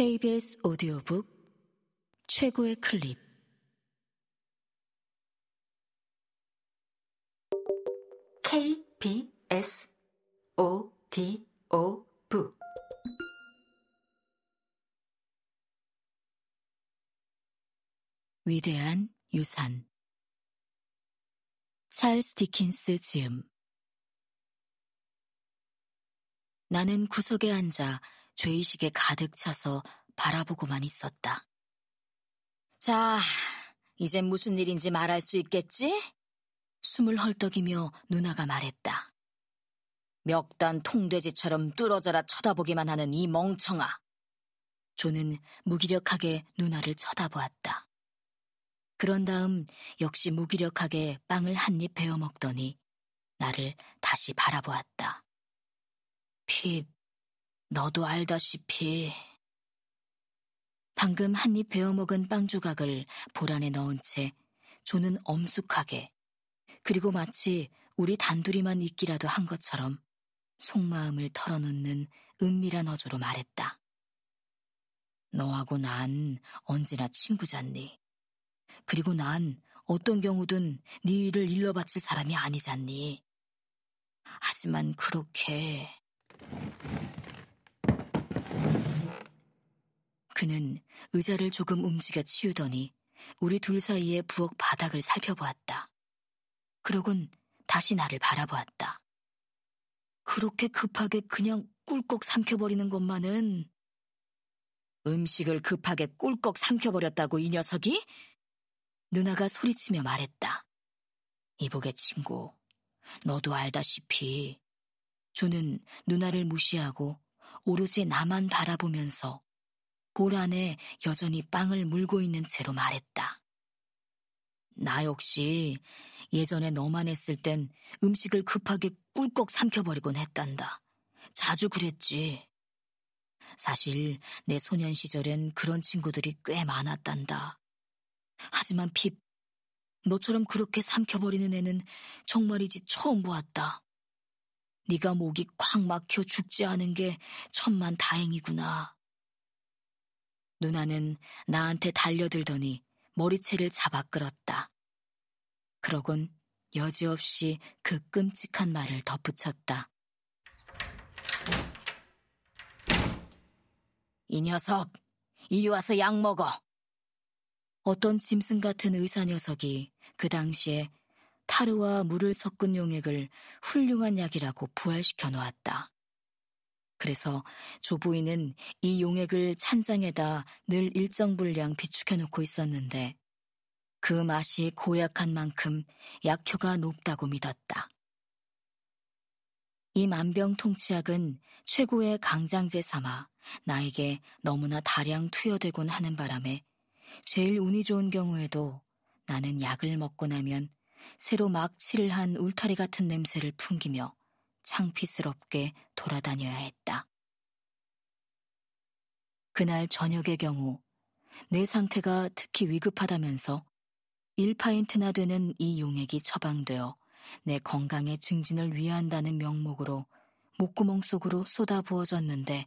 KBS 오디오북 최고의 클립. KBS 오디오북. 위대한 유산. 찰스 디킨스 지음. 나는 구석에 앉아 죄의식에 가득 차서 바라보고만 있었다. 자, 이젠 무슨 일인지 말할 수 있겠지? 숨을 헐떡이며 누나가 말했다. 멱단 통돼지처럼 뚫어져라 쳐다보기만 하는 이 멍청아. 존은 무기력하게 누나를 쳐다보았다. 그런 다음 역시 무기력하게 빵을 한 입 베어 먹더니 나를 다시 바라보았다. 핍, 너도 알다시피. 방금 한 입 베어먹은 빵 조각을 보란에 넣은 채 존은 엄숙하게, 그리고 마치 우리 단둘이만 있기라도 한 것처럼 속마음을 털어놓는 은밀한 어조로 말했다. 너하고 난 언제나 친구잖니. 그리고 난 어떤 경우든 네 일을 일러바칠 사람이 아니잖니. 하지만 그렇게... 그는 의자를 조금 움직여 치우더니 우리 둘 사이의 부엌 바닥을 살펴보았다. 그러곤 다시 나를 바라보았다. 그렇게 급하게 그냥 꿀꺽 삼켜버리는 것만은... 음식을 급하게 꿀꺽 삼켜버렸다고 이 녀석이? 누나가 소리치며 말했다. 이보게 친구, 너도 알다시피... 존은 누나를 무시하고 오로지 나만 바라보면서 볼 안에 여전히 빵을 물고 있는 채로 말했다. 나 역시 예전에 너만 했을 땐 음식을 급하게 꿀꺽 삼켜버리곤 했단다. 자주 그랬지. 사실 내 소년 시절엔 그런 친구들이 꽤 많았단다. 하지만 핍, 너처럼 그렇게 삼켜버리는 애는 정말이지 처음 보았다. 네가 목이 콱 막혀 죽지 않은 게 천만 다행이구나. 누나는 나한테 달려들더니 머리채를 잡아 끌었다. 그러곤 여지없이 그 끔찍한 말을 덧붙였다. 이 녀석, 이리 와서 약 먹어. 어떤 짐승 같은 의사 녀석이 그 당시에 타르와 물을 섞은 용액을 훌륭한 약이라고 부활시켜 놓았다. 그래서 조부인은 이 용액을 찬장에다 늘 일정 분량 비축해 놓고 있었는데 그 맛이 고약한 만큼 약효가 높다고 믿었다. 이 만병통치약은 최고의 강장제 삼아 나에게 너무나 다량 투여되곤 하는 바람에 제일 운이 좋은 경우에도 나는 약을 먹고 나면 새로 막 칠을 한 울타리 같은 냄새를 풍기며 창피스럽게 돌아다녀야 했다. 그날 저녁의 경우 내 상태가 특히 위급하다면서 1파인트나 되는 이 용액이 처방되어 내 건강의 증진을 위한다는 명목으로 목구멍 속으로 쏟아부어졌는데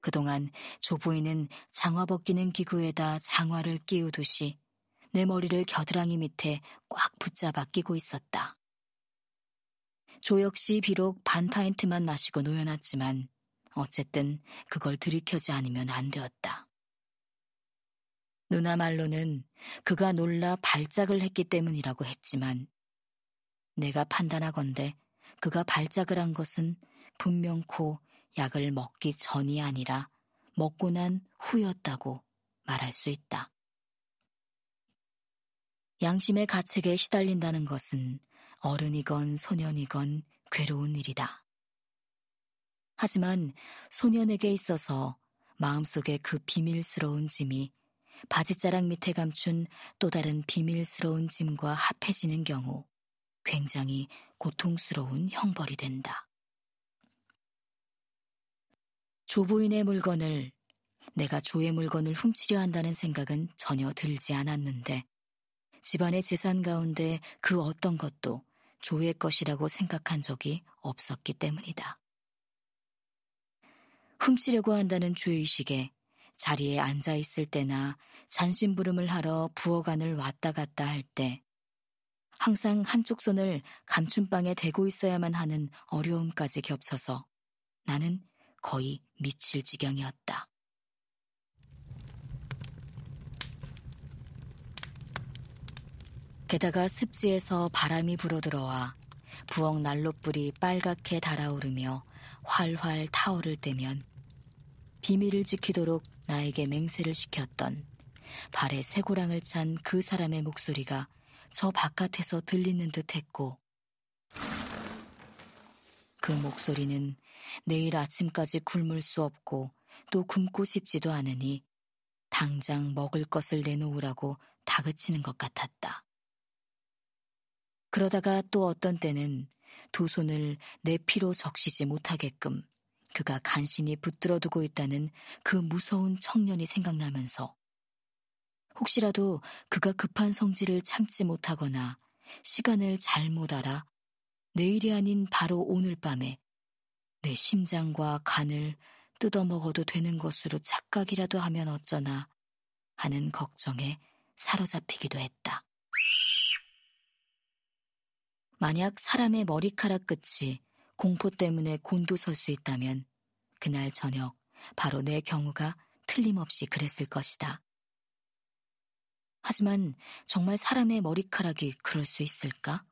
그동안 조부인은 장화 벗기는 기구에다 장화를 끼우듯이 내 머리를 겨드랑이 밑에 꽉 붙잡아 끼고 있었다. 조 역시 비록 반 파인트만 마시고 놓여놨지만 어쨌든 그걸 들이켜지 않으면 안 되었다. 누나 말로는 그가 놀라 발작을 했기 때문이라고 했지만 내가 판단하건대 그가 발작을 한 것은 분명코 약을 먹기 전이 아니라 먹고 난 후였다고 말할 수 있다. 양심의 가책에 시달린다는 것은 어른이건 소년이건 괴로운 일이다. 하지만 소년에게 있어서 마음속의 그 비밀스러운 짐이 바지자락 밑에 감춘 또 다른 비밀스러운 짐과 합해지는 경우 굉장히 고통스러운 형벌이 된다. 조부인의 물건을, 내가 조의 물건을 훔치려 한다는 생각은 전혀 들지 않았는데 집안의 재산 가운데 그 어떤 것도 조의 것이라고 생각한 적이 없었기 때문이다. 훔치려고 한다는 죄의식에 자리에 앉아있을 때나 잔심부름을 하러 부엌안을 왔다 갔다 할 때 항상 한쪽 손을 감춘방에 대고 있어야만 하는 어려움까지 겹쳐서 나는 거의 미칠 지경이었다. 게다가 습지에서 바람이 불어들어와 부엌 난로불이 빨갛게 달아오르며 활활 타오를 때면 비밀을 지키도록 나에게 맹세를 시켰던 발에 쇠고랑을 찬 그 사람의 목소리가 저 바깥에서 들리는 듯 했고, 그 목소리는 내일 아침까지 굶을 수 없고 또 굶고 싶지도 않으니 당장 먹을 것을 내놓으라고 다그치는 것 같았다. 그러다가 또 어떤 때는 두 손을 내 피로 적시지 못하게끔 그가 간신히 붙들어두고 있다는 그 무서운 청년이 생각나면서 혹시라도 그가 급한 성질을 참지 못하거나 시간을 잘못 알아 내일이 아닌 바로 오늘 밤에 내 심장과 간을 뜯어먹어도 되는 것으로 착각이라도 하면 어쩌나 하는 걱정에 사로잡히기도 했다. 만약 사람의 머리카락 끝이 공포 때문에 곤두설 수 있다면 그날 저녁 바로 내 경우가 틀림없이 그랬을 것이다. 하지만 정말 사람의 머리카락이 그럴 수 있을까?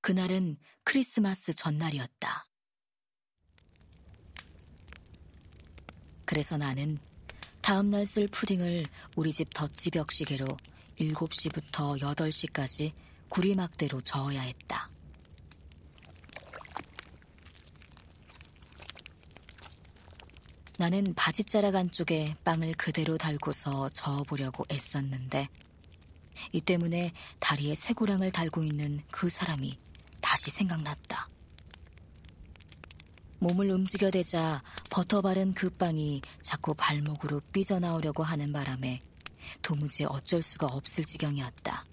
그날은 크리스마스 전날이었다. 그래서 나는 다음날 쓸 푸딩을 우리 집 덧지벽시계로 7시부터 8시까지 구리막대로 저어야 했다. 나는 바지자락 안쪽에 빵을 그대로 달고서 저어보려고 애썼는데 이 때문에 다리에 쇠고랑을 달고 있는 그 사람이 다시 생각났다. 몸을 움직여대자 버터 바른 그 빵이 자꾸 발목으로 삐져나오려고 하는 바람에 도무지 어쩔 수가 없을 지경이었다.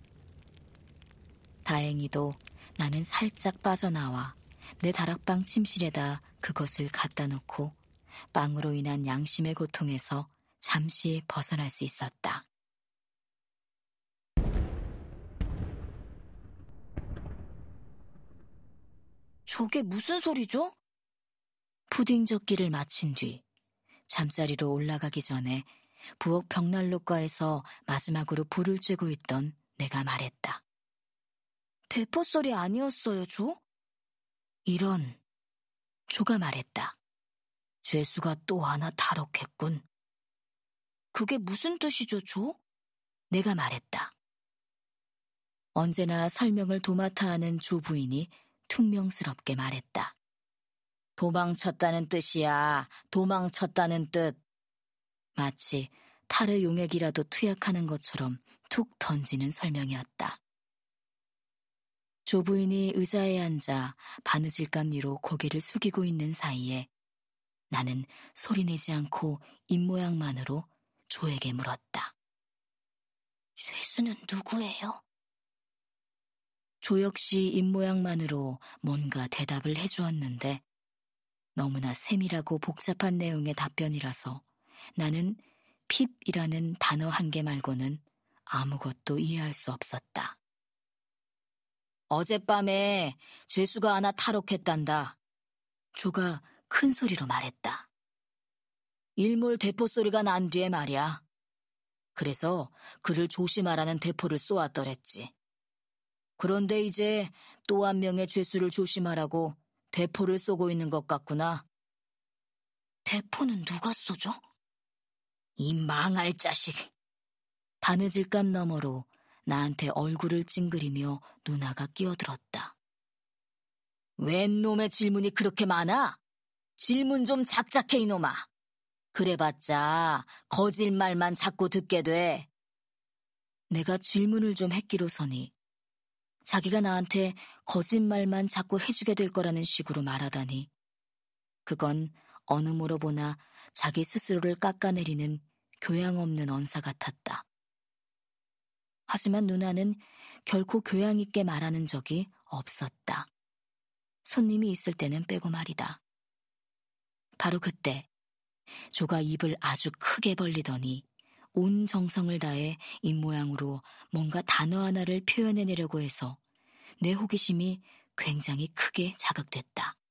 다행히도 나는 살짝 빠져나와 내 다락방 침실에다 그것을 갖다 놓고 빵으로 인한 양심의 고통에서 잠시 벗어날 수 있었다. 저게 무슨 소리죠? 푸딩 젓기를 마친 뒤 잠자리로 올라가기 전에 부엌 벽난로가에서 마지막으로 불을 쬐고 있던 내가 말했다. 대포 소리 아니었어요, 조? 이런, 조가 말했다. 죄수가 또 하나 탈옥했군. 그게 무슨 뜻이죠, 조? 내가 말했다. 언제나 설명을 도맡아 하는 조 부인이 퉁명스럽게 말했다. 도망쳤다는 뜻이야. 도망쳤다는 뜻. 마치 탈의 용액이라도 투약하는 것처럼 툭 던지는 설명이었다. 조 부인이 의자에 앉아 바느질감리로 고개를 숙이고 있는 사이에 나는 소리내지 않고 입모양만으로 조에게 물었다. 죄수는 누구예요? 조 역시 입모양만으로 뭔가 대답을 해주었는데 너무나 세밀하고 복잡한 내용의 답변이라서 나는 핍이라는 단어 한 개 말고는 아무것도 이해할 수 없었다. 어젯밤에 죄수가 하나 탈옥했단다. 조가 큰 소리로 말했다. 일몰 대포 소리가 난 뒤에 말이야. 그래서 그를 조심하라는 대포를 쏘았더랬지. 그런데 이제 또 한 명의 죄수를 조심하라고 대포를 쏘고 있는 것 같구나. 대포는 누가 쏘죠? 이 망할 자식. 바느질감 너머로 나한테 얼굴을 찡그리며 누나가 끼어들었다. 웬 놈의 질문이 그렇게 많아? 질문 좀 작작해 이놈아. 그래봤자 거짓말만 자꾸 듣게 돼. 내가 질문을 좀 했기로서니 자기가 나한테 거짓말만 자꾸 해주게 될 거라는 식으로 말하다니 그건 어느 모로 보나 자기 스스로를 깎아내리는 교양 없는 언사 같았다. 하지만 누나는 결코 교양 있게 말하는 적이 없었다. 손님이 있을 때는 빼고 말이다. 바로 그때 조가 입을 아주 크게 벌리더니 온 정성을 다해 입모양으로 뭔가 단어 하나를 표현해내려고 해서 내 호기심이 굉장히 크게 자극됐다.